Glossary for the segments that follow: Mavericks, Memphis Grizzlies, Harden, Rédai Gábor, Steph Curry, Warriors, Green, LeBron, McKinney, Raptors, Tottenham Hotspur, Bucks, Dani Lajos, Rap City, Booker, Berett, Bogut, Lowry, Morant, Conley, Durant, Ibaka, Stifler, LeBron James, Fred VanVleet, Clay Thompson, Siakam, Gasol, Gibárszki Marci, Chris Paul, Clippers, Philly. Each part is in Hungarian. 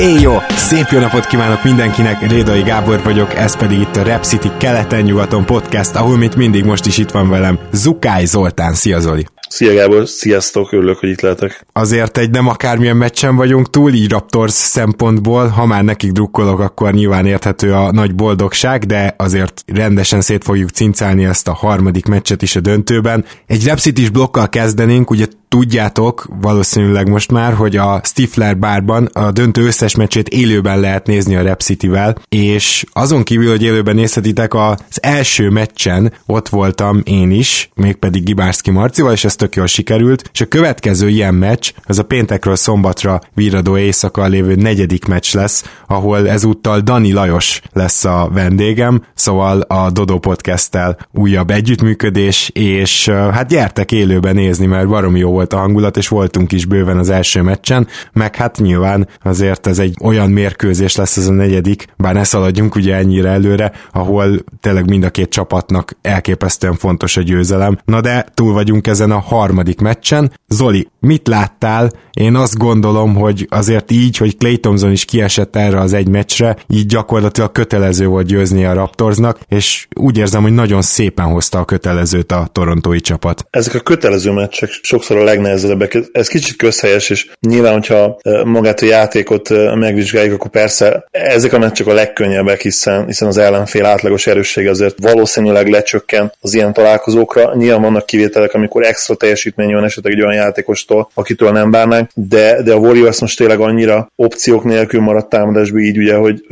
Éjjó! Szép jó napot kívánok mindenkinek, Rédai Gábor vagyok, ez pedig itt a Rap City keleten-nyugaton podcast, ahol mint mindig most is itt van velem Zukály Zoltán. Szia Zoli! Szia Gábor, sziasztok, örülök, hogy itt lehetek. Azért egy nem akármilyen meccsen vagyunk túl, így Raptors szempontból, ha már nekik drukkolok, akkor nyilván érthető a nagy boldogság, de azért rendesen szét fogjuk cincálni ezt a harmadik meccset is a döntőben. Egy Rap City-s blokkal kezdenénk, ugye tudjátok valószínűleg most már, hogy a Stifler bárban a döntő összes meccsét élőben lehet nézni a Rap City-vel, és azon kívül, hogy élőben nézhetitek, az első meccsen ott voltam én is, mégpedig Gibárszki Marcival, és ez tök jól sikerült, és a következő ilyen meccs, az a péntekről szombatra virradó éjszaka lévő negyedik meccs lesz, ahol ezúttal Dani Lajos lesz a vendégem, szóval a Dodó Podcast-tel újabb együttműködés, és hát gyertek élőben nézni, mert baromi jó volt a hangulat, és voltunk is bőven az első meccsen, meg hát nyilván azért ez egy olyan mérkőzés lesz ez a negyedik, bár ne szaladjunk ugye ennyire előre, ahol tényleg mind a két csapatnak elképesztően fontos a győzelem. Na de túl vagyunk ezen a harmadik meccsen. Zoli, mit láttál? Én azt gondolom, hogy azért így, hogy Clay Thompson is kiesett erre az egy meccsre, így gyakorlatilag kötelező volt győzni a Raptorsnak, és úgy érzem, hogy nagyon szépen hozta a kötelezőt a torontói csapat. Ezek a kötelező meccsek sokszor a legnehezebbek. Ez kicsit közhelyes, és nyilván, hogyha magát a játékot megvizsgáljuk, akkor persze ezek a meccsek a legkönnyebbek, hiszen az ellenfél átlagos erőssége azért valószínűleg lecsökken az ilyen találkozókra. Nyilván vannak kivételek, amikor extra teljesítmény van esetleg egy olyan játékostól, akitől nem várnánk, de a Warriors most tényleg annyira opciók nélkül maradt támadásban, így ugye, hogy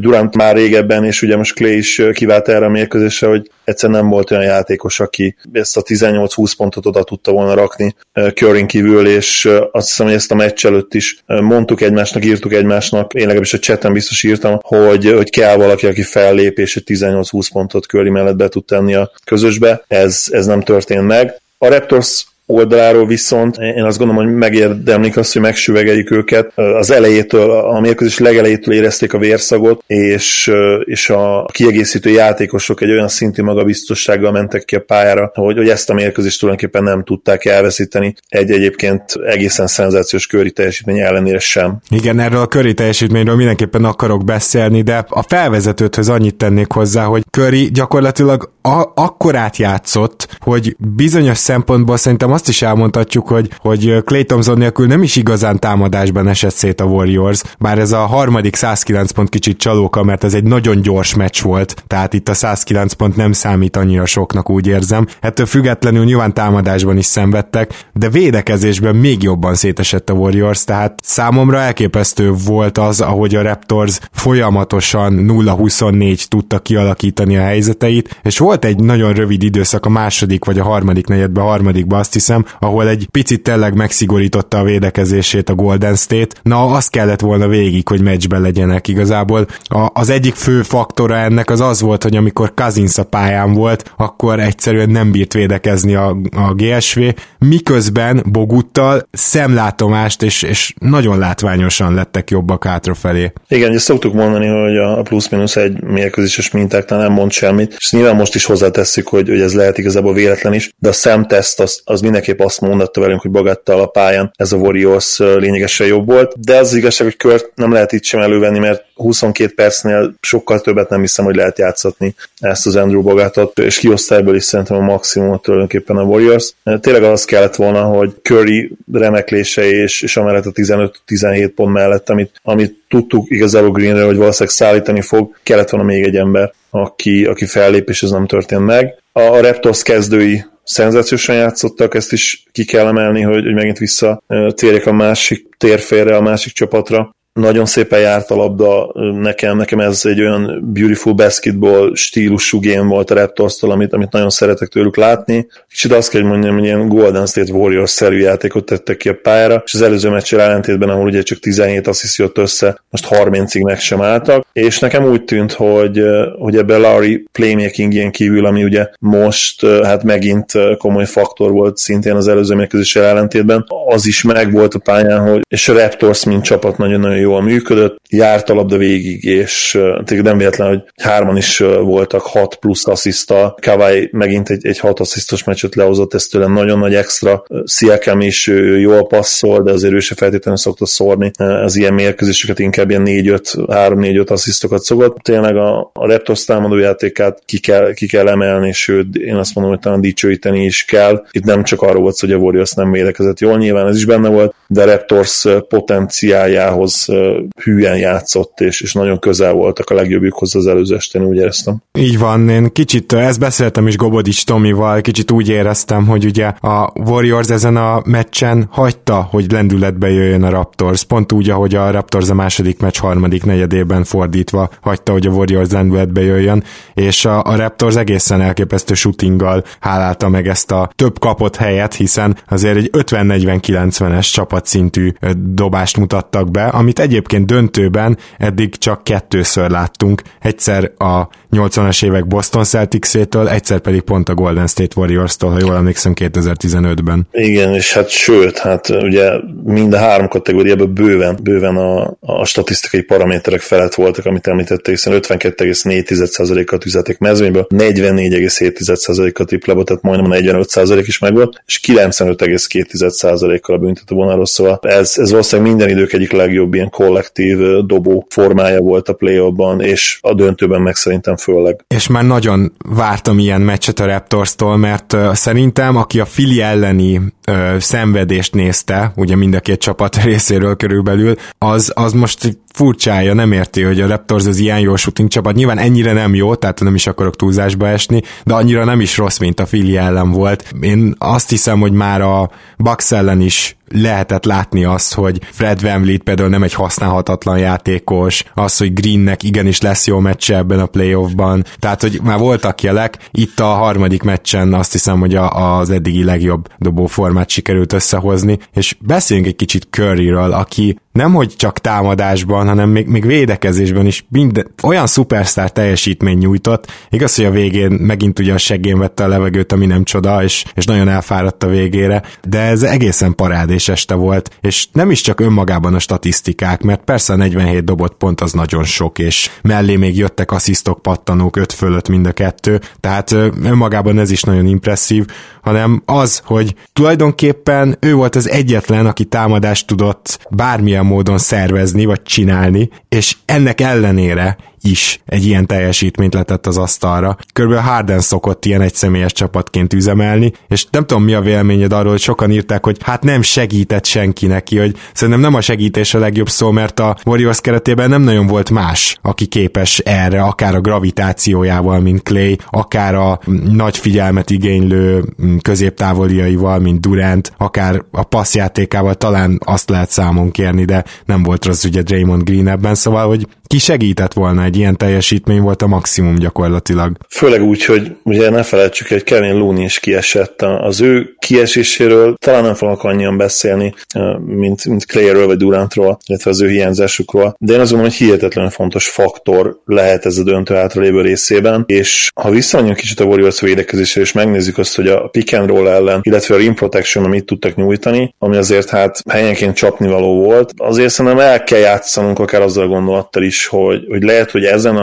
Durant már régebben, és ugye most Clay is kivált erre a mérkőzésre, hogy egyszerűen nem volt olyan játékos, aki ezt a 18-20 pontot oda tudta volna rakni Curryn kívül, és azt hiszem, hogy ezt a meccs előtt is mondtuk egymásnak, írtuk egymásnak, én legalábbis a chatten biztos írtam, hogy kell valaki, aki fellép, és egy 18-20 pontot Curry mellett be tud tenni a közösbe. Ez nem történt meg. A Raptors oldaláról viszont én azt gondolom, hogy megérdemlik azt, hogy megsüvegeljük őket. Az elejétől, a mérkőzés legelejétől érezték a vérszagot, és a kiegészítő játékosok egy olyan szintű magabiztossággal mentek ki a pályára, hogy ezt a mérkőzést tulajdonképpen nem tudták elveszíteni. Egy egyébként egészen szenzációs Curry teljesítmény ellenére sem. Igen, erről a Curry teljesítményről mindenképpen akarok beszélni, de a felvezetőthöz annyit tennék hozzá, hogy Curry gyakorlatilag akkorát játszott, hogy bizonyos szempontból szerintem azt is elmondhatjuk, hogy Clay Thompson nélkül nem is igazán támadásban esett szét a Warriors, bár ez a harmadik 109 pont kicsit csalóka, mert ez egy nagyon gyors meccs volt, tehát itt a 109 pont nem számít annyira soknak, úgy érzem. Ettől függetlenül nyilván támadásban is szenvedtek, de védekezésben még jobban szétesett a Warriors, tehát számomra elképesztő volt az, ahogy a Raptors folyamatosan 0-24 tudta kialakítani a helyzeteit, és volt egy nagyon rövid időszak a második vagy a harmadik negyedben, azt hiszem, ahol egy picit tényleg megszigorította a védekezését a Golden State. Na, azt kellett volna végig, hogy meccsben legyenek igazából. Az egyik fő faktora ennek az volt, hogy amikor Cousins a pályán volt, akkor egyszerűen nem bírt védekezni a GSV, miközben Boguttal szemlátomást és nagyon látványosan lettek jobbak hátrafelé. Igen, és szoktuk mondani, hogy a plusz-minusz egy mérkőzéses mintáknál nem mond semmit, és nyilván most is hozzátesszük, hogy ez lehet igazából véletlen is, de a szemteszt az mindenképp azt mondatta velünk, hogy Boguttal a pályán ez a Warriors lényegesen jobb volt, de az igazság, hogy Kurt nem lehet itt sem elővenni, mert 22 percnél sokkal többet nem hiszem, hogy lehet játszatni ezt az Andrew Bogutot, és kihozta ebből is szerintem a maximumot tulajdonképpen a Warriors. Tényleg az kellett volna, hogy Curry remeklése és amellett a 15-17 pont mellett, amit tudtuk igazából Greenről, hogy valószínűleg szállítani fog, kellett volna még egy ember, aki fellép, és ez nem történt meg. A Raptors kezdői szenzációsan játszottak, ezt is ki kell emelni, hogy megint visszatérjek a másik térfélre, a másik csapatra. Nagyon szépen járt a labda, nekem ez egy olyan beautiful basketball stílusú game volt a Raptors-tól, amit nagyon szeretek tőlük látni. Kicsit azt kell, hogy mondjam, hogy ilyen Golden State Warriors-szerű játékot tettek ki a pályára, és az előző meccsel ellentétben, ahol ugye csak 17 assziszt jött össze, most 30-ig meg sem álltak, és nekem úgy tűnt, hogy ebben Lowry playmaking-jén kívül, ami ugye most hát megint komoly faktor volt szintén az előző mérkőzéssel ellentétben, az is megvolt a pályán, és a Raptors mint csapat nagyon jól működött, járt a labda végig, és nem véletlen, hogy 3-an is voltak 6 plusz assziszta, Kawhi megint egy 6 asszisztos meccset lehozott, ez tőle nagyon nagy extra, Siakam is jól passzol, de azért ő se feltétlenül szokta szórni az ilyen mérkőzéseket, inkább ilyen 3-4-5 asszisztokat szokott. Tényleg a Raptors támadójátékát ki kell emelni, sőt, én azt mondom, hogy talán dicsőíteni is kell. Itt nem csak arról volt, hogy a Warriors nem védekezett jól, nyilván ez is benne volt, de a Raptors potenciáljához hűen játszott, és nagyon közel voltak a legjobbjukhoz az előző estén, úgy éreztem. Így van, én kicsit, ezt beszéltem is Gobodics Tomival, kicsit úgy éreztem, hogy ugye a Warriors ezen a meccsen hagyta, hogy lendületbe jöjjön a Raptors, pont úgy, ahogy a Raptors a második meccs harmadik negyedében fordítva hagyta, hogy a Warriors lendületbe jöjjön, és a Raptors egészen elképesztő shootinggal hálálta meg ezt a több kapott helyet, hiszen azért egy 50-40-90-es csapatszintű dobást mutattak be, amit egyébként döntőben eddig csak 2-ször láttunk, egyszer a 80-as évek Boston Celtics-étől, egyszer pedig pont a Golden State Warriors-tól, ha jól emlékszem, 2015-ben. Igen, és hát sőt, hát ugye mind a három kategóriában bőven a statisztikai paraméterek felett voltak, amit említettek, hiszen 52,4%-kal tűzelték mezőnyből, 44,7%-kal triplabot, tehát majdnem 45% is megvolt, és 95,2%-kal a büntetővonalról, szóval ez valószínűleg minden idők egyik legjobb ilyen kollektív dobó formája volt a play-offban, és a döntőben meg szerintem főleg. És már nagyon vártam ilyen meccset a Raptorstól, mert szerintem, aki a Philly elleni szenvedést nézte, ugye mind a két csapat részéről körülbelül, az most furcsája, nem érti, hogy a Raptors az ilyen jó shooting csapat. Nyilván ennyire nem jó, tehát nem is akarok túlzásba esni, de annyira nem is rossz, mint a Philly ellen volt. Én azt hiszem, hogy már a Bucks ellen is lehetett látni azt, hogy Fred VanVleet például nem egy használhatatlan játékos, az, hogy Greennek igenis lesz jó meccse ebben a playoffban, tehát, hogy már voltak jelek, itt a harmadik meccsen azt hiszem, hogy az eddigi legjobb dobóformát sikerült összehozni, és beszéljünk egy kicsit Curryről, aki nemhogy csak támadásban, hanem még védekezésben is olyan szupersztár teljesítmény nyújtott. Igaz, hogy a végén megint ugye a seggén vette a levegőt, ami nem csoda, és nagyon elfáradt a végére, de ez egészen parádés este volt, és nem is csak önmagában a statisztikák, mert persze a 47 dobott pont az nagyon sok, és mellé még jöttek asszisztok, pattanók, 5 fölött mind a kettő, tehát önmagában ez is nagyon impresszív, hanem az, hogy tulajdonképpen ő volt az egyetlen, aki támadást tudott bármilyen módon szervezni, vagy csinálni, és ennek ellenére is egy ilyen teljesítményt letett az asztalra. Körülbelül Harden szokott ilyen egyszemélyes csapatként üzemelni, és nem tudom, mi a véleményed arról, hogy sokan írták, hogy hát nem segített senki neki, hogy szerintem nem a segítés a legjobb szó, mert a Warriors keretében nem nagyon volt más, aki képes erre, akár a gravitációjával, mint Clay, akár a nagy figyelmet igénylő középtávoliaival, mint Durant, akár a passzjátékával, talán azt lehet számon kérni, de nem volt rossz ugye Draymond Green ebben, szóval, hogy ki segített volna, egy ilyen teljesítmény volt a maximum gyakorlatilag. Főleg úgy, hogy ugye ne felejtsük, hogy Kevin Looney is kiesett. Az ő kieséséről talán nem fogok annyian beszélni, mint Clayről vagy Durantról, illetve az ő hiányzásukról, de én azt gondolom, hogy hihetetlenül fontos faktor lehet ez a döntő hátralévő részében, és ha visszamegyünk kicsit a Warriors védekezésre, és megnézzük azt, hogy a pick and roll ellen, illetve a rim protection, amit tudtak nyújtani, ami azért hát helyenként csapnivaló volt, azért szerintem el kell játszanunk akár azzal a gondolattal is, hogy lehet, hogy ezen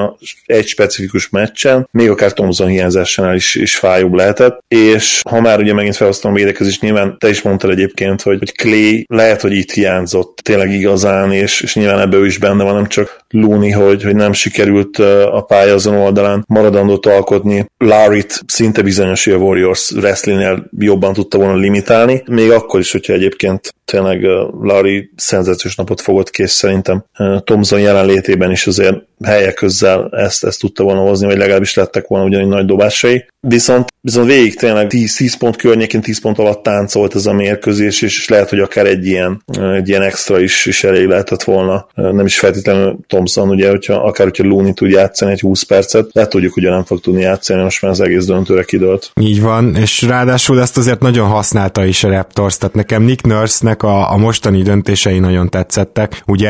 egy specifikus meccsen még akár Thompson hiányzásánál is fájóbb lehetett, és ha már ugye megint felhoztam a védekezést, nyilván te is mondtad egyébként, hogy Clay lehet, hogy itt hiányzott tényleg igazán, és nyilván ebből is benne van, nem csak Looney, hogy nem sikerült a pálya azon oldalán maradandót alkotni. Lowryt szinte bizonyos, hogy a Warriors wrestlingnél jobban tudta volna limitálni, még akkor is, hogyha egyébként tényleg Lowry szenzációs napot fogott ki, és szerintem Thompson jelenlétében is azért helyek közzel ezt tudta volna hozni, vagy legalábbis lettek volna ugyanúgy nagy dobásai. Viszont végig tényleg 10 pont környékén, 10 pont alatt táncolt ez a mérkőzés, és lehet, hogy akár egy ilyen extra is elég lehetett volna. Nem is feltétlenül Thompson, ugye, hogyha Looney tud játszani egy 20 percet, de tudjuk, hogy nem fog tudni játszani, most már az egész döntőre kidőlt. Így van, és ráadásul ezt azért nagyon használta is a Raptors, tehát nekem Nick Nurse-nek a mostani döntései nagyon tetszettek. Ugye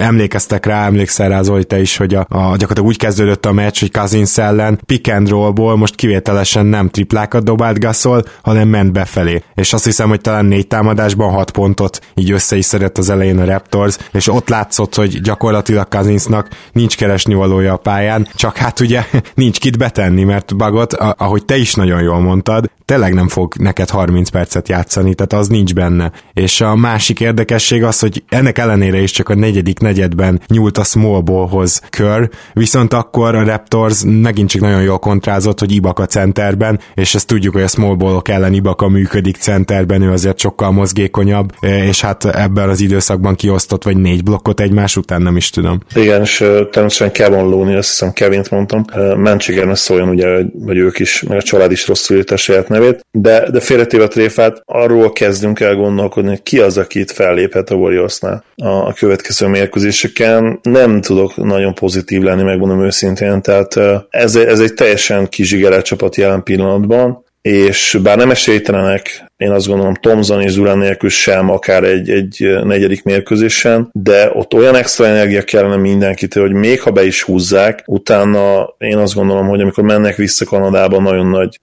emlékszel rá, Zoli, te is, hogy gyakorlatilag úgy kezdődött a meccs, hogy Cousins ellen pick and rollból most kivételesen nem triplákat dobált Gasol, hanem ment befelé. És azt hiszem, hogy talán 4 támadásban 6 pontot így össze is szedett az elején a Raptors, és ott látszott, hogy gyakorlatilag Cousinsnak nincs keresnivalója a pályán, csak hát ugye nincs kit betenni, mert Bagot, ahogy te is nagyon jól mondtad, tényleg nem fog neked 30 percet játszani, tehát az nincs benne. És a másik érdekesség az, hogy ennek ellenére is csak a negyedik negyedben nyúlt a small ballhoz Curry, viszont akkor a Raptors megint csak nagyon jól kontrázott, hogy Ibaka centerben, és ezt tudjuk, hogy a small ballok ellen Ibaka működik centerben, ő azért sokkal mozgékonyabb, és hát ebben az időszakban kiosztott vagy 4 blokkot egymás után, nem is tudom. Igen, és természetesen Kevin Looney, azt hiszem Kevint mondtam, mentségen szóljon, ugye, hogy ők is, meg a család is rosszul jut a saját nevét, de félretéve a tréfát, arról kezdünk el gondolkodni, hogy ki az, aki itt felléphet a Warriorsnál a következő mérkőzéseken. Nem tudok nagyon pozitív lenni, megmondom őszintén, tehát ez egy teljesen kizsigerelt csapat jelen pillanatban, és bár nem esélytelenek, én azt gondolom Thompson és Durant nélkül sem, akár egy negyedik mérkőzésen, de ott olyan extra energia kellene mindenkitől, hogy még ha be is húzzák, utána én azt gondolom, hogy amikor mennek vissza Kanadába, nagyon nagy,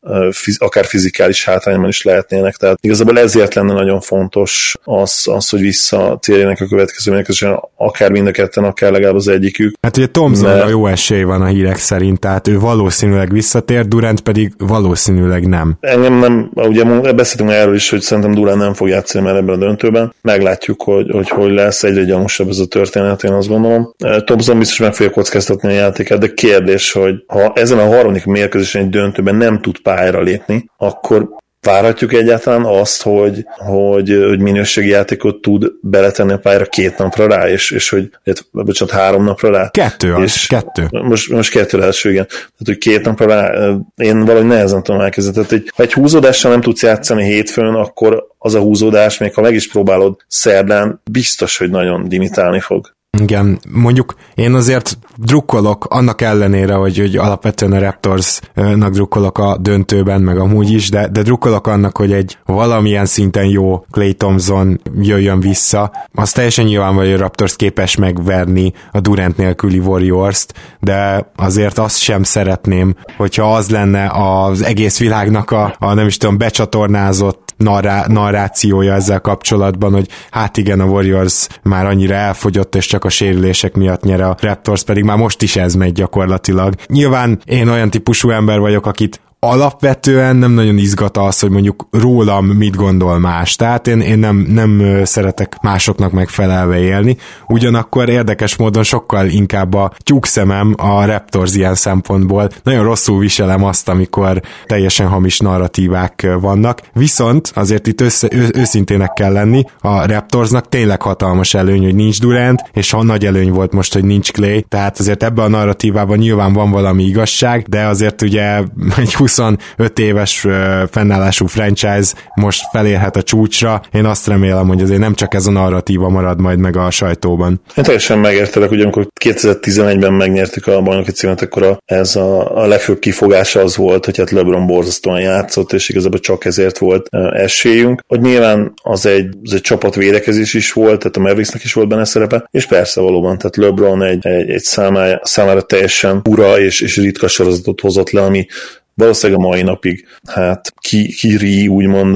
akár fizikális hátrányban is lehetnének, tehát igazából ezért lenne nagyon fontos az hogy visszatérjenek a következő mérkőzésen, akár mind a ketten, akár legalább az egyikük. Hát ugye Thompsonra jó esély van a hírek szerint, tehát ő valószínűleg visszatér, Durant pedig valószínűleg nem. Engem nem, ugye beszéltünk erről is, hogy szerintem Durant nem fog játszani már ebben a döntőben. Meglátjuk, hogy lesz, egyre gyanúsabb ez a történet, én azt gondolom. Thompson biztos meg fogja kockáztatni a játékát, de kérdés, hogy ha ezen a harmadik mérkőzésen egy döntőben nem tud pályára lépni, akkor várhatjuk egyáltalán azt, hogy minőségi játékot tud beletenni a pályára 2 napra rá, és hogy, bocsánat, 3 napra rá. 2 az, és 2. Most 2 első, igen. Tehát, hogy 2 napra rá, én valahogy nehezen tudom elkezdeni. Tehát, hogy ha egy húzódással nem tudsz játszani hétfőn, akkor az a húzódás, még ha meg is próbálod szerdán, biztos, hogy nagyon limitálni fog. Igen, mondjuk én azért drukkolok, annak ellenére, hogy alapvetően a Raptorsnak drukkolok a döntőben, meg amúgy is, de drukkolok annak, hogy egy valamilyen szinten jó Clay Thompson jöjjön vissza. Az teljesen nyilvánvaló, hogy a Raptors képes megverni a Durant nélküli Warriors-t, de azért azt sem szeretném, hogyha az lenne az egész világnak a nem is tudom, becsatornázott narrációja ezzel kapcsolatban, hogy hát igen, a Warriors már annyira elfogyott, és csak a sérülések miatt nyer, a Raptors pedig már most is ez megy gyakorlatilag. Nyilván én olyan típusú ember vagyok, akit alapvetően nem nagyon izgat az, hogy mondjuk rólam mit gondol más. Tehát én nem szeretek másoknak megfelelve élni. Ugyanakkor érdekes módon sokkal inkább a tyúkszemem a Raptors ilyen szempontból. Nagyon rosszul viselem azt, amikor teljesen hamis narratívák vannak. Viszont azért itt őszintének kell lenni. A Raptorsnak tényleg hatalmas előny, hogy nincs Durant, és nagy előny volt most, hogy nincs Clay. Tehát azért ebben a narratívában nyilván van valami igazság, de azért ugye egy 25 éves fennállású franchise most felérhet a csúcsra. Én azt remélem, hogy azért nem csak ez a narratíva marad majd meg a sajtóban. Én teljesen megértelek, hogy amikor 2011-ben megnyertük a bajnoki címet, akkor ez a legfőbb kifogása az volt, hogy hát LeBron borzasztóan játszott, és igazából csak ezért volt esélyünk. Hogy nyilván az egy csapat védekezés is volt, tehát a Mavericksnek is volt benne szerepe, és persze valóban, tehát LeBron egy számára teljesen ura és ritka sorozatot hozott le, ami valószínűleg a mai napig, hát ki úgymond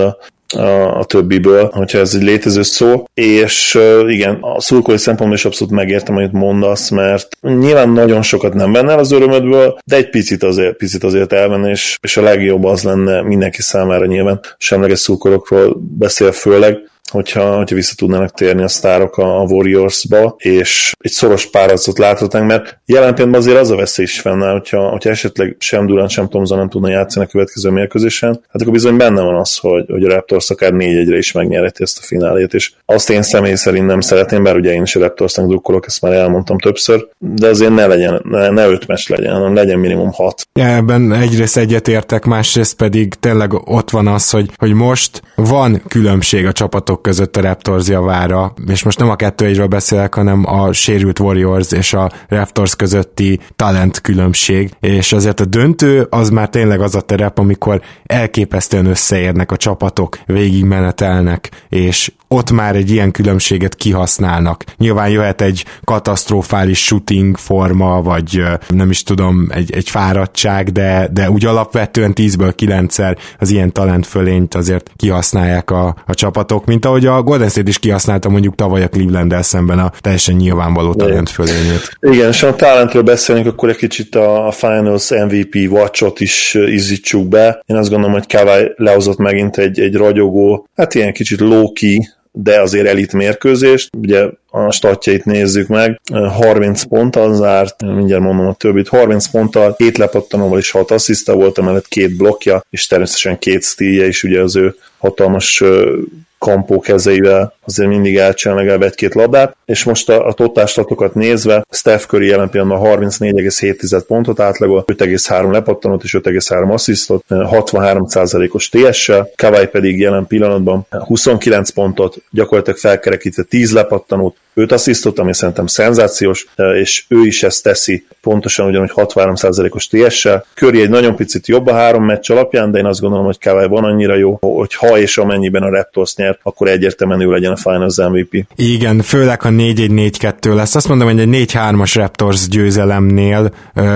a többiből, hogyha ez egy létező szó, és igen, a szurkolói szempontból is abszolút megértem, amit mondasz, mert nyilván nagyon sokat nem vennél az örömödből, de egy picit azért elvenne, és a legjobb az lenne mindenki számára, nyilván semleges szurkolókról beszél főleg, hogyha vissza tudnának térni a sztárok a Warriors-ba, és egy szoros párharcot láthatnánk, mert jelen pillanatban azért az a veszély is fennáll, hogyha esetleg sem Durant, sem Thompson nem tudna játszani a következő mérkőzésen, hát akkor bizony benne van az, hogy a Raptors akár 4-1-re is megnyerheti ezt a finálét, és azt én személy szerint nem szeretném, bár ugye én is a Raptorsnak drukkolok, ezt már elmondtam többször, de azért ne legyen, ne 5 meccs legyen, hanem legyen minimum 6. Ebben egyrészt egyetértek, másrészt pedig tényleg ott van az, hogy most van különbség a csapatok között a Raptors javára, és most nem a 2-1-ről beszélek, hanem a sérült Warriors és a Raptors közötti talent különbség, és azért a döntő az már tényleg az a terep, amikor elképesztően összeérnek a csapatok, végigmenetelnek, és ott már egy ilyen különbséget kihasználnak. Nyilván jöhet egy katasztrofális shooting forma, vagy nem is tudom, egy fáradtság, de úgy alapvetően 10-ből 9-szer az ilyen talentfölényt azért kihasználják a csapatok, mint ahogy a Golden State is kihasználta mondjuk tavaly a Cleveland-del szemben a teljesen nyilvánvaló talentfölényét. Igen, és ha a talentről beszélünk, akkor egy kicsit a Finals MVP watchot is izzítsuk be. Én azt gondolom, hogy Kawhi lehozott megint egy ragyogó, hát ilyen kicsit low-key, de azért elit mérkőzést. Ugye a statjait nézzük meg, 30 ponttal zárt, mindjárt mondom a többit, 30 ponttal, 7 lepattanóval és 6 assziszta volt, emellett 2 blokkja, és természetesen 2 stílje is, ugye az ő hatalmas kampó kezeivel azért mindig elcsel legalább egy-két labdát, és most a totálstatokat nézve, Steph Curry jelen pillanatban 34,7 pontot átlagol, 5,3 lepattanót és 5,3 asszisztot, 63%-os TS-sel, Kawhi pedig jelen pillanatban 29 pontot, gyakorlatilag felkerekítve 10 lepattanót, 5 asszisztot, ami szerintem szenzációs, és ő is ezt teszi pontosan ugyanúgy 63%-os TS-sel. Curry egy nagyon picit jobb a 3 meccs alapján, de én azt gondolom, hogy Kawhi van annyira jó, hogy ha és amennyiben a Raptors nyert, akkor egyértelműen ő legyen a Finals MVP. Igen, főleg ha 4-1-4-2 lesz. Azt mondom, hogy egy 4-3-as Raptors győzelemnél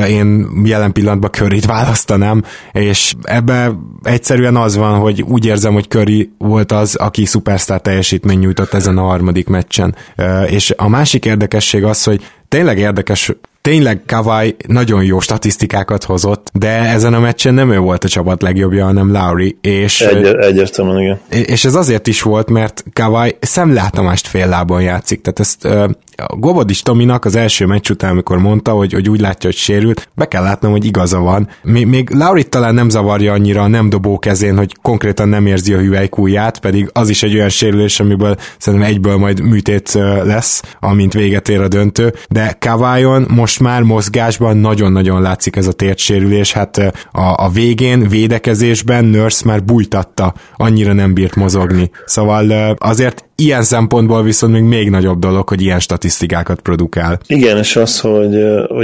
én jelen pillanatban Curryt választanám, és ebbe egyszerűen az van, hogy úgy érzem, hogy Curry volt az, aki szupersztár teljesítmény nyújtott ezen a harmadik meccsen. És a másik érdekesség az, hogy tényleg Kawhi nagyon jó statisztikákat hozott, de ezen a meccsen nem ő volt a csapat legjobbja, hanem Lowry, és... Egyértelműen, igen. És ez azért is volt, mert Kawhi szemlátomást fél lábon játszik, tehát ezt Gobodis Tominak az első meccs után, amikor mondta, hogy úgy látja, hogy sérült, be kell látnom, hogy igaza van. Még Lowry talán nem zavarja annyira a nem dobó kezén, hogy konkrétan nem érzi a hüvelykújját, pedig az is egy olyan sérülés, amiből szerintem egyből majd műtét lesz, amint véget ér a döntő, de Kawhison most már mozgásban nagyon-nagyon látszik ez a térdsérülés, hát a végén védekezésben Nurse már bújtatta, annyira nem bírt mozogni. Szóval azért ilyen szempontból viszont még nagyobb dolog, hogy ilyen statisztikákat produkál. Igen, és az, hogy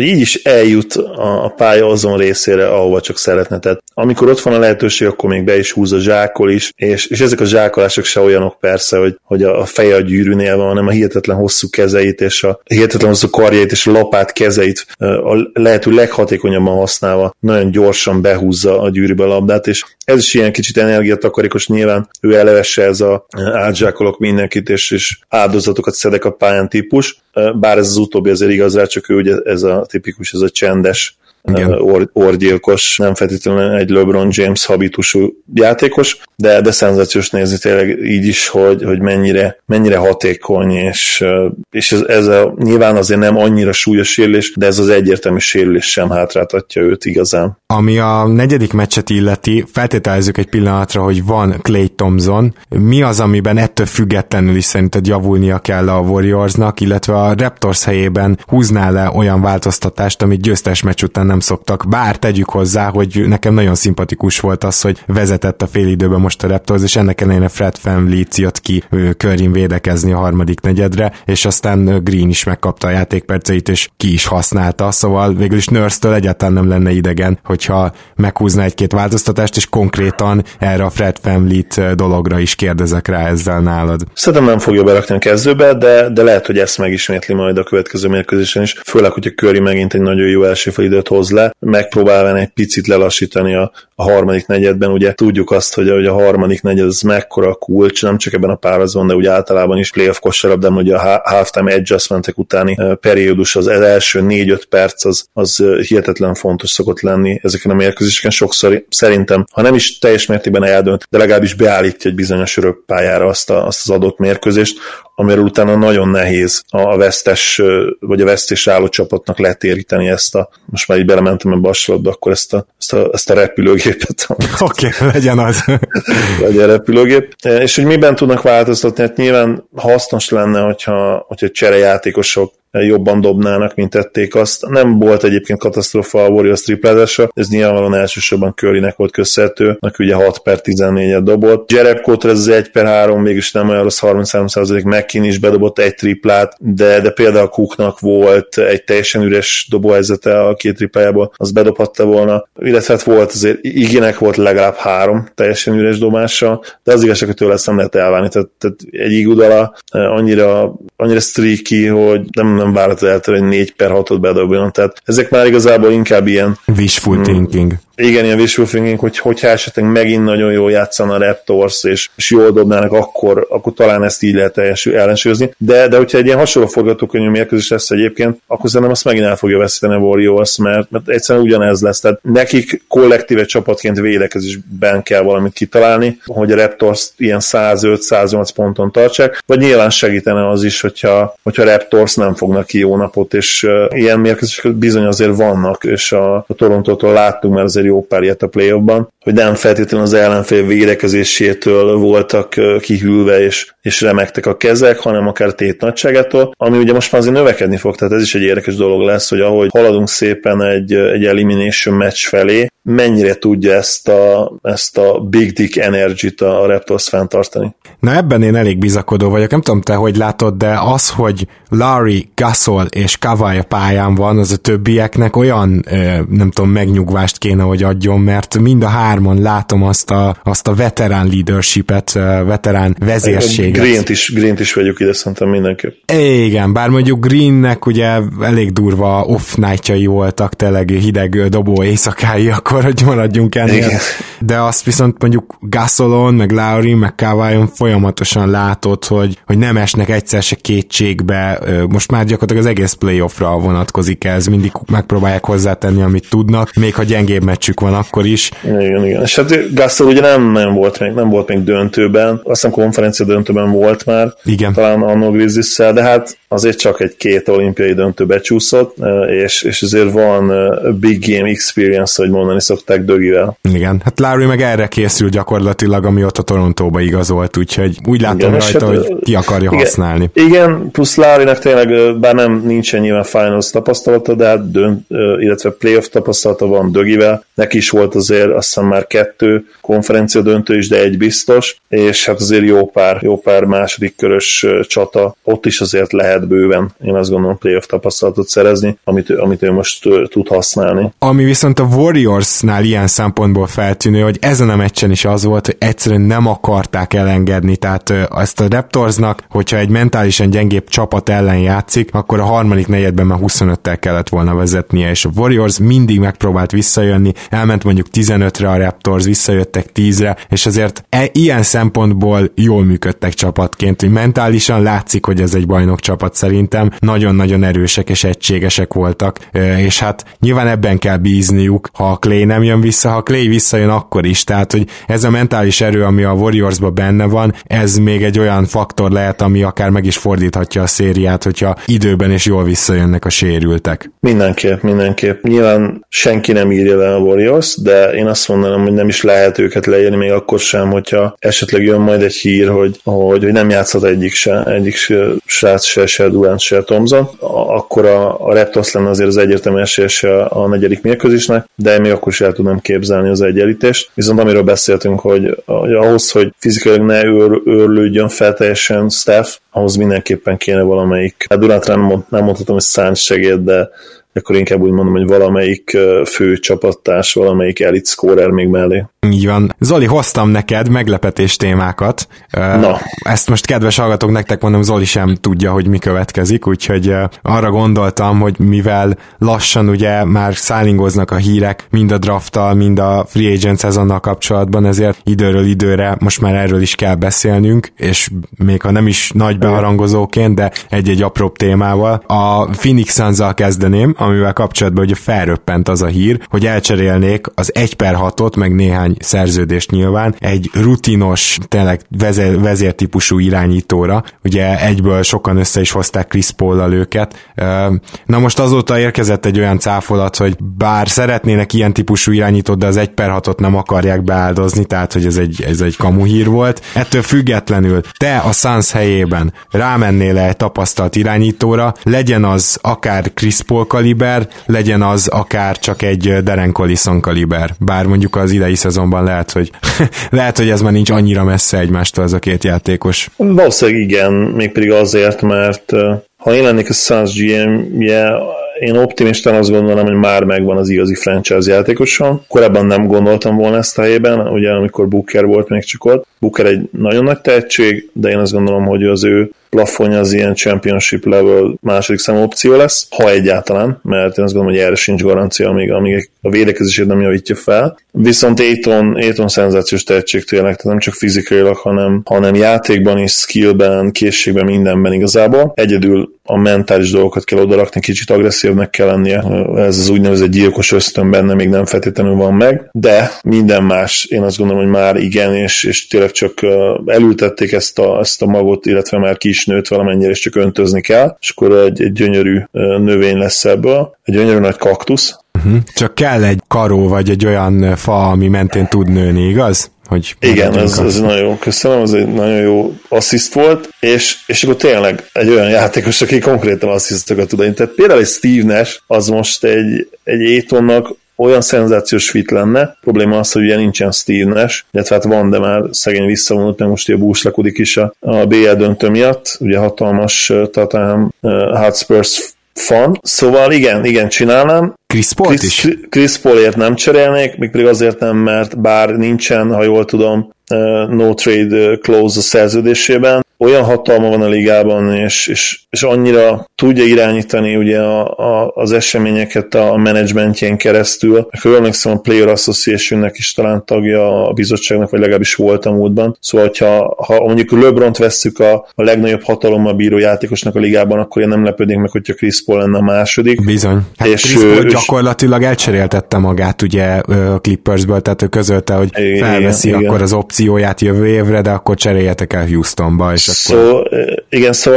így is eljut a pálya azon részére, ahova csak szeretne. Tehát amikor ott van a lehetőség, akkor még be is húz a zsákol is, és ezek a zsákolások se olyanok persze, hogy a feje a gyűrűnél van, hanem a hihetetlen hosszú kezeit, és a hihetetlen hosszú karjait, és a lapát kezeit a lehető leghatékonyabban használva nagyon gyorsan behúzza a gyűrűbe a labdát, és ez is ilyen kicsit energiatakarékos, nyilván ő elevesse ez a átzsákolok mindenkit, és áldozatokat szedek a pályán típus, bár ez az utóbbi azért igaz rá, csak ő ugye ez a tipikus, ez a csendes, orgyilkos, nem feltétlenül egy LeBron James habitusú játékos, de szenzációs nézni tényleg így is, hogy mennyire hatékony, és ez nyilván azért nem annyira súlyos sérülés, de ez az egyértelmű sérülés sem hátráltatja őt igazán. Ami a negyedik meccset illeti, feltételezzük egy pillanatra, hogy van Clay Thompson. Mi az, amiben ettől függetlenül is szerinted javulnia kell a Warriorsnak, illetve a Raptors helyében húznál le olyan változtatást, amit győztes meccs után nem szoktak, bár tegyük hozzá, hogy nekem nagyon szimpatikus volt az, hogy vezetett a fél időben most a Raptors, és ennek ellenére Fred VanVleet jött ki Curryn védekezni a harmadik negyedre, és aztán Green is megkapta a játékperceit, és ki is használta, szóval végül is Nurse-től egyáltalán nem lenne idegen, hogyha meghúzna egy-két változtatást, és konkrétan erre a Fred VanVleet dologra is kérdezek rá ezzel nálad. Szerintem nem fogja berakni a kezdőbe, de lehet, hogy ezt megismétli majd a következő mérkőzésen is, főleg, hogy a Curry megint egy nagyon jó első félidőt hoz hoz le, megpróbálván egy picit lelassítani a harmadik negyedben. Ugye tudjuk azt, hogy a harmadik negyed az mekkora kulcs, nem csak ebben a párazon, de úgy általában is playoff kosárlabdában, ugye a halftime adjustmentek utáni periódus, az első 4-5 perc az hihetetlen fontos szokott lenni ezeken a mérkőzéseken. Sokszor szerintem, ha nem is teljes mértékben eldönt, de legalábbis beállítja egy bizonyos örökpályára azt az adott mérkőzést, amiről utána nagyon nehéz a vesztes, vagy a vesztés álló csapatnak letéríteni ezt a, most már így belementem ebbe a sorba, akkor ezt a repülőgépet. Oké, legyen az. Legyen repülőgép. És hogy miben tudnak változtatni? Hát nyilván hasznos lenne, hogyha cserejátékosok jobban dobnának, mint tették azt. Nem volt egyébként katasztrófa a Warriors triplázása, ez nyilvánvalóan elsősorban Currynek volt köszönhető, aki ugye 6/14-et dobott. Jerebkótól ez az 1/3, mégis nem olyan rossz, 33%, McKinney is bedobott egy triplát, de például Cooknak volt egy teljesen üres dobóhelyzete a két triplájából, az bedobhatta volna, illetve hát volt azért, Iggynek volt legalább 3 teljesen üres dobása, de az igazság, hogy tőle ezt nem lehet elválni. Tehát egy Iguodala annyira streaky, hogy nem várhatod el, hogy 4/6-ot bedobjon. Tehát ezek már igazából inkább ilyen wishful thinking. Igen, ilyen wishful thinking, hogyha esetleg megint nagyon jól játszana a Raptors, és jól dobnának, akkor talán ezt így lehet ellensúlyozni. De hogyha egy ilyen hasonló forgatókönyvű mérkőzés lesz egyébként, akkor szerintem azt megint el fogja veszíteni a Warriors, mert egyszerűen ugyanez lesz. Tehát nekik kollektíve csapatként védekezésben kell valamit kitalálni, hogy a Raptors ilyen 105-108 ponton tartsák, vagy nyilván segítene az is, hogyha a Raptors nem fognak ki jó napot, és ilyen mérkőzések bizony azért vannak, és a Torontótól láttunk már azért jó pár ilyet a play-offban, hogy nem feltétlenül az ellenfél védekezésétől voltak kihűlve, és remektek a kezek, hanem akár tét nagyságától, ami ugye most már azért növekedni fog, tehát ez is egy érdekes dolog lesz, hogy ahogy haladunk szépen egy elimination match felé, mennyire tudja ezt a big dick energy-t a Raptors fenntartani. Na ebben én elég bizakodó vagyok, nem tudom te, hogy látod, de az, hogy Lowry, Gasol és Kawhi a pályán van, az a többieknek olyan, nem tudom, megnyugvást kéne, hogy adjon, mert mind a hárman látom azt a veterán leadershipet, veterán vezérséget. Greent is vegyük ide, szerintem mindenképp. Igen, bár mondjuk Greennek ugye elég durva off night-jai voltak, tényleg hideg dobó éjszakái, akkor hogy maradjunk ennél. Igen. De azt viszont mondjuk Gasolon, meg Lowry, meg Kawhyon folyamatosan látod, hogy nem esnek egyszer se kétségbe. Most már gyakorlatilag az egész playoffra vonatkozik ez, mindig megpróbálják hozzátenni, amit tudnak, még ha gyengébb meccsük van akkor is. Igen. És hát Gasol ugye nem volt még döntőben, azt hiszem konferencia döntőben volt már, igen. Talán anno Grizzliesszel, de hát azért csak egy-két olimpiai döntő becsúszott, és azért van big game experience, hogy mondani szokták dögivel. Igen, hát Lowry meg erre készül gyakorlatilag, amióta Torontóba igazolt, úgyhogy úgy látom, igen, rajta, hát, hogy ki akarja, igen, használni. Igen, plusz Lowrynek tényleg, bár nem nincsen nyilván finals tapasztalata, de hát illetve playoff tapasztalata van dögivel, neki is volt azért azt hiszem már 2 konferencia döntő is, de egy biztos, és hát azért jó pár második körös csata, ott is azért lehet bőven, én azt gondolom, playoff tapasztalatot szerezni, amit ő most tud használni. Ami viszont a Warriorsnál ilyen szempontból feltűnő, hogy ezen a meccsen is az volt, hogy egyszerűen nem akarták elengedni, tehát ezt a Raptorsnak, hogyha egy mentálisan gyengébb csapat ellen játszik, akkor a harmadik negyedben már 25-tel kellett volna vezetnie, és a Warriors mindig megpróbált visszajönni, elment mondjuk 15-re a Raptors, visszajöttek 10-re, és azért ilyen szempontból jól működtek csapatként, hogy mentálisan látszik, hogy ez egy bajnok csapat szerintem, nagyon-nagyon erősek és egységesek voltak, és hát nyilván ebben kell bízniuk, ha a Clay nem jön vissza, ha Clay visszajön akkor is, tehát hogy ez a mentális erő, ami a Warriorsban benne van, ez még egy olyan faktor lehet, ami akár meg is fordíthatja a szériát, hogyha időben és jól visszajönnek a sérültek. Mindenképp. Nyilván senki nem írja le a Warriors, de én azt mondanám, hogy nem is lehet őket leírni, még akkor sem, hogyha esetleg jön majd egy hír, hogy nem játszhat egyik srác, se Durant, se Thompson, akkor a Raptors lenne azért az egyértelmű esélyese a negyedik mérkőzésnek, de még akkor is el tudnám képzelni az egyenlítést. Viszont amiről beszéltünk, hogy ahhoz, hogy fizikailag ne őrlődjön fel teljesen Steph, ahhoz mindenképpen kéne valamelyik. Hát Durant nem mondhatom, hogy szántsegéd, de akkor inkább úgy mondom, hogy valamelyik fő csapattárs, valamelyik elite scorer még mellé. Így van. Zoli, hoztam neked meglepetés témákat. Na. Ezt most kedves hallgatók, nektek mondom, Zoli sem tudja, hogy mi következik, úgyhogy arra gondoltam, hogy mivel lassan ugye már szállingoznak a hírek, mind a drafttal, mind a free agent szezonnal kapcsolatban, ezért időről időre most már erről is kell beszélnünk, és még ha nem is nagy beharangozóként, de egy-egy apróbb témával. A Phoenix Suns-zal kezdeném, amivel kapcsolatban ugye felröppent az a hír, hogy elcserélnék az 1/6-ot, meg néhány szerződést nyilván, egy rutinos, tényleg vezértípusú irányítóra. Ugye egyből sokan össze is hozták Chris Paul-al őket. Na most azóta érkezett egy olyan cáfolat, hogy bár szeretnének ilyen típusú irányítót, de az 1/6-ot nem akarják beáldozni, tehát hogy ez egy kamu hír volt. Ettől függetlenül te a Suns helyében rámennél egy tapasztalt irányítóra, legyen az akár Chris Paul kaliber, legyen az akár csak egy Darren Collison kaliber. Bár mondjuk az idei szezonban lehet, hogy ez már nincs annyira messze egymástól ez a két játékos. Valószínűleg igen, mégpedig azért, mert ha én lennék a Suns GM-je, én optimistán azt gondolom, hogy már megvan az igazi franchise játékosom. Korábban nem gondoltam volna ezt a helyben, ugye amikor Booker volt még csak ott. Booker egy nagyon nagy tehetség, de én azt gondolom, hogy az ő plafonja az ilyen championship level második számú opció lesz, ha egyáltalán, mert én azt gondolom, hogy erre sincs garancia, amíg a védekezését nem javítja fel. Viszont Ayton szenzációs tehetség tényleg, tehát nem csak fizikailag, hanem játékban és skillben, készségben, mindenben igazából. Egyedül a mentális dolgokat kell odarakni, kicsit agresszívnek kell lennie, ez az úgynevezett gyilkos ösztön benne még nem feltétlenül van meg, de minden más, én azt gondolom, hogy már igen, és tényleg csak elültették ezt a magot, illetve már ki is nőtt valamennyire, és csak öntözni kell, és akkor egy gyönyörű növény lesz ebből, egy gyönyörű nagy kaktusz. Uh-huh. Csak kell egy karó, vagy egy olyan fa, ami mentén tud nőni, igaz? Hogy igen, ez nagyon jó, köszönöm, ez egy nagyon jó assziszt volt, és akkor tényleg egy olyan játékos, aki konkrétan asszisztokat tud adni. Tehát például egy Steve Nash, az most egy Aytonnak olyan szenzációs fit lenne, probléma az, hogy ugye nincsen Steve Nash, illetve hát van, de már szegény visszavonult, mert most ugye búslakodik is a BL döntő miatt, ugye hatalmas Tottenham Hotspurs fan, szóval igen, csinálnám. Chris Paulért nem cserélnék, még pedig azért nem, mert bár nincsen, ha jól tudom, no trade clause a szerződésében, olyan hatalma van a ligában, és annyira tudja irányítani ugye az eseményeket a menedzsmentjén keresztül. Emlékszem, a Player Associationnek is talán tagja a bizottságnak, vagy legalábbis volt a múltban. Szóval, ha mondjuk LeBront vesszük a legnagyobb hatalommal bíró játékosnak a ligában, akkor én nem lepődnék meg, hogyha Chris Paul lenne a második. Bizony. Hát és Chris Paul gyakorlatilag elcseréltette magát ugye Clippersből, tehát ő közölte, hogy felveszi akkor az opcióját jövő évre, de akkor cseréljetek el Houstonba. Szóval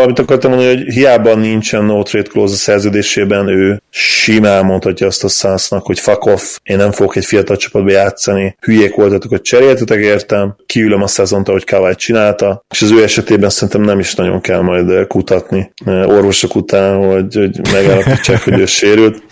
amit akartam mondani, hogy hiába nincsen no trade clause a szerződésében, ő simán mondhatja azt a Sunsnak, hogy fuck off, én nem fogok egy fiatal csapatba játszani, hülyék voltatok, hogy cseréltetek értem, kiülöm a szezont, ahogy Kawhi csinálta, és az ő esetében szerintem nem is nagyon kell majd kutatni orvosok után, hogy megállapítsák, hogy ő sérült,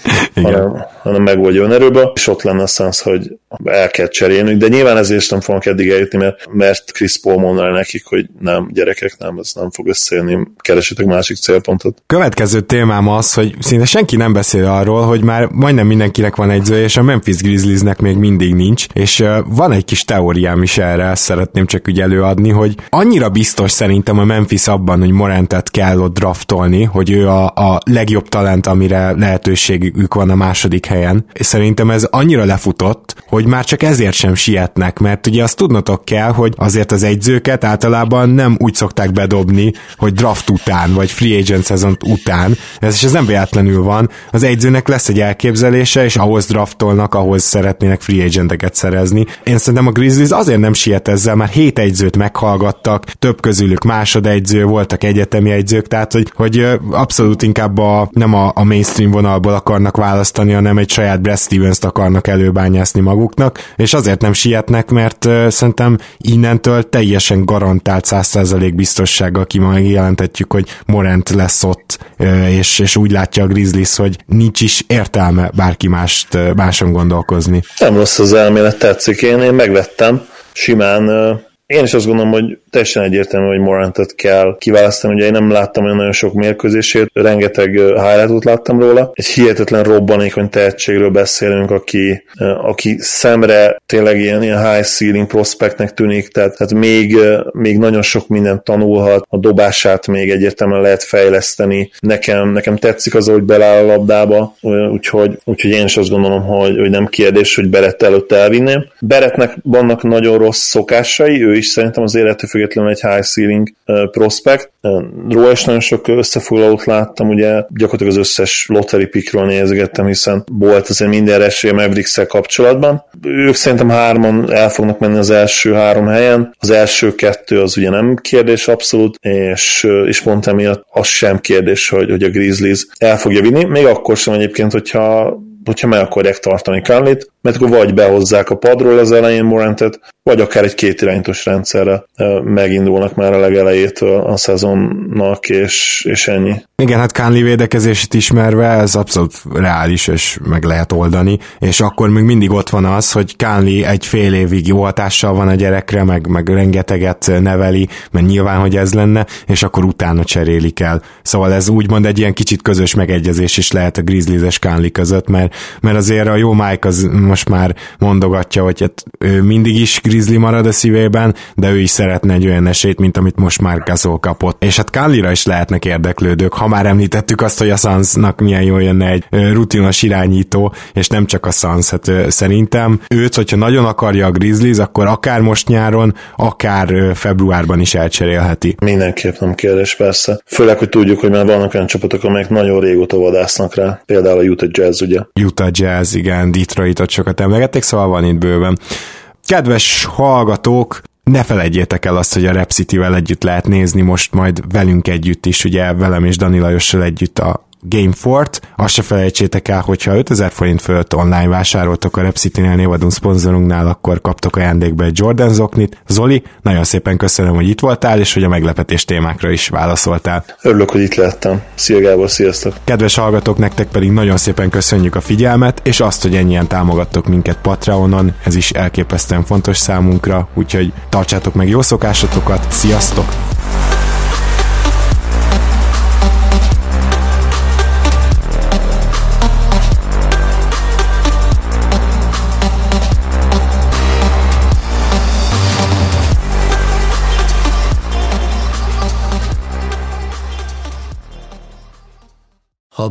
hanem megoldja önerőbe, és ott lenne a Suns, hogy el kell cserélni, de nyilván ezért nem fognak eddig eljutni, mert Chris Paul mondaná nekik, hogy nem, gyerekek, nem, ez nem fog összejönni, keresetek másik célpontot. Következő témám az, hogy szinte senki nem beszél arról, hogy már majdnem mindenkinek van edzője, és a Memphis Grizzliesnek még mindig nincs, és van egy kis teóriám is erre, szeretném csak úgy előadni, hogy annyira biztos szerintem a Memphis abban, hogy Morantet kell ott draftolni, hogy ő a legjobb talent, amire lehetőségük van a második helyen. És szerintem ez annyira lefutott, hogy már csak ezért sem sietnek, mert ugye azt tudnotok kell, hogy azért az edzőket általában nem úgy szokták bedobni, hogy draft után, vagy free agent szezon után, és ez nem véletlenül van, az edzőnek lesz egy elképzelése, és ahhoz draftolnak, ahhoz szeretnének free agenteket szerezni. Én szerintem a Grizzlies azért nem siet ezzel, már 7 edzőt meghallgattak, több közülük másodedző, voltak egyetemi edzők, tehát hogy abszolút inkább nem a mainstream vonalból akarnak választani, hanem egy saját Brad Stevens-t akarnak előbányászni maguknak, és azért nem sietnek, mert szerintem innentől teljesen garantált 100% biztossággal megjelentetjük, hogy Morant lesz ott, és úgy látja a Grizzlies, hogy nincs is értelme bárki máson gondolkozni. Nem rossz az elmélet, tetszik, én megvettem simán Én is azt gondolom, hogy teljesen egyértelmű, hogy Morantot kell kiválasztani. Ugye én nem láttam olyan nagyon sok mérkőzését, rengeteg highlightot láttam róla. Egy hihetetlen robbanékony tehetségről beszélünk, aki szemre tényleg ilyen high ceiling prospectnek tűnik, tehát még nagyon sok mindent tanulhat, a dobását még egyértelműen lehet fejleszteni. Nekem tetszik az, hogy beláll a labdába, úgyhogy én is azt gondolom, hogy nem kérdés, hogy Berett előtt elvinném. Berettnek vannak nagyon rossz szokásai, ő is szerintem az élettől függetlenül egy high ceiling prospect. Róla is nagyon sok összefoglalót láttam, ugye gyakorlatilag az összes lottery pickről nézegettem, hiszen volt azért minden esélye Mavericks-szel kapcsolatban. Ők szerintem hárman el fognak menni az első három helyen, az első kettő az ugye nem kérdés abszolút, és pont emiatt az sem kérdés, hogy a Grizzlies el fogja vinni, még akkor sem egyébként, hogyha meg akarják tartani Conleyt, mert akkor vagy behozzák a padról az elején Morantet, vagy akár egy kétirányítós rendszerre megindulnak már a legelejétől a szezonnak, és ennyi. Igen, hát Conley védekezését ismerve ez abszolút reális, és meg lehet oldani, és akkor még mindig ott van az, hogy Conley egy fél évig jó hatással van a gyerekre, meg rengeteget neveli, mert nyilván, hogy ez lenne, és akkor utána cserélik el. Szóval ez úgymond egy ilyen kicsit közös megegyezés is lehet a Grizzlies és Conley között, mert azért a jó Mike az most már mondogatja, hogy hát ő mindig is Grizzly marad a szívében, de ő is szeretne egy olyan esélyt, mint amit most már Gasol kapott. És hát Conleyra is lehetnek érdeklődők, ha már említettük azt, hogy a Sunsnak milyen jól jönne egy rutinos irányító, és nem csak a Suns, hát szerintem őt, hogyha nagyon akarja a Grizzlies, akkor akár most nyáron, akár februárban is elcserélheti. Mindenképp nem kérdés, persze. Főleg, hogy tudjuk, hogy már vannak olyan csapatok, amelyek nagyon régóta vadásznak rá, például a Utah Jazz, ugye? Utah Jazz, igen, Detroitot sokat emlegették, szóval van itt bőven. Kedves hallgatók, ne felejtjétek el azt, hogy a Rap Cityvel együtt lehet nézni most majd velünk együtt is, ugye velem és Dani Lajossal együtt a Game 4-t. Azt se felejtsétek el, hogyha 5000 forint fölött online vásároltok a Rap City-nél névadon szponzorunknál, akkor kaptok ajándékba egy Jordan zoknit. Zoli, nagyon szépen köszönöm, hogy itt voltál, és hogy a meglepetés témákra is válaszoltál. Örülök, hogy itt lehettem. Szia Gábor, sziasztok! Kedves hallgatók, nektek pedig nagyon szépen köszönjük a figyelmet, és azt, hogy ennyien támogattok minket Patreonon, ez is elképesztően fontos számunkra, úgyhogy tartsátok meg jó szokásatokat, sziasztok! Ha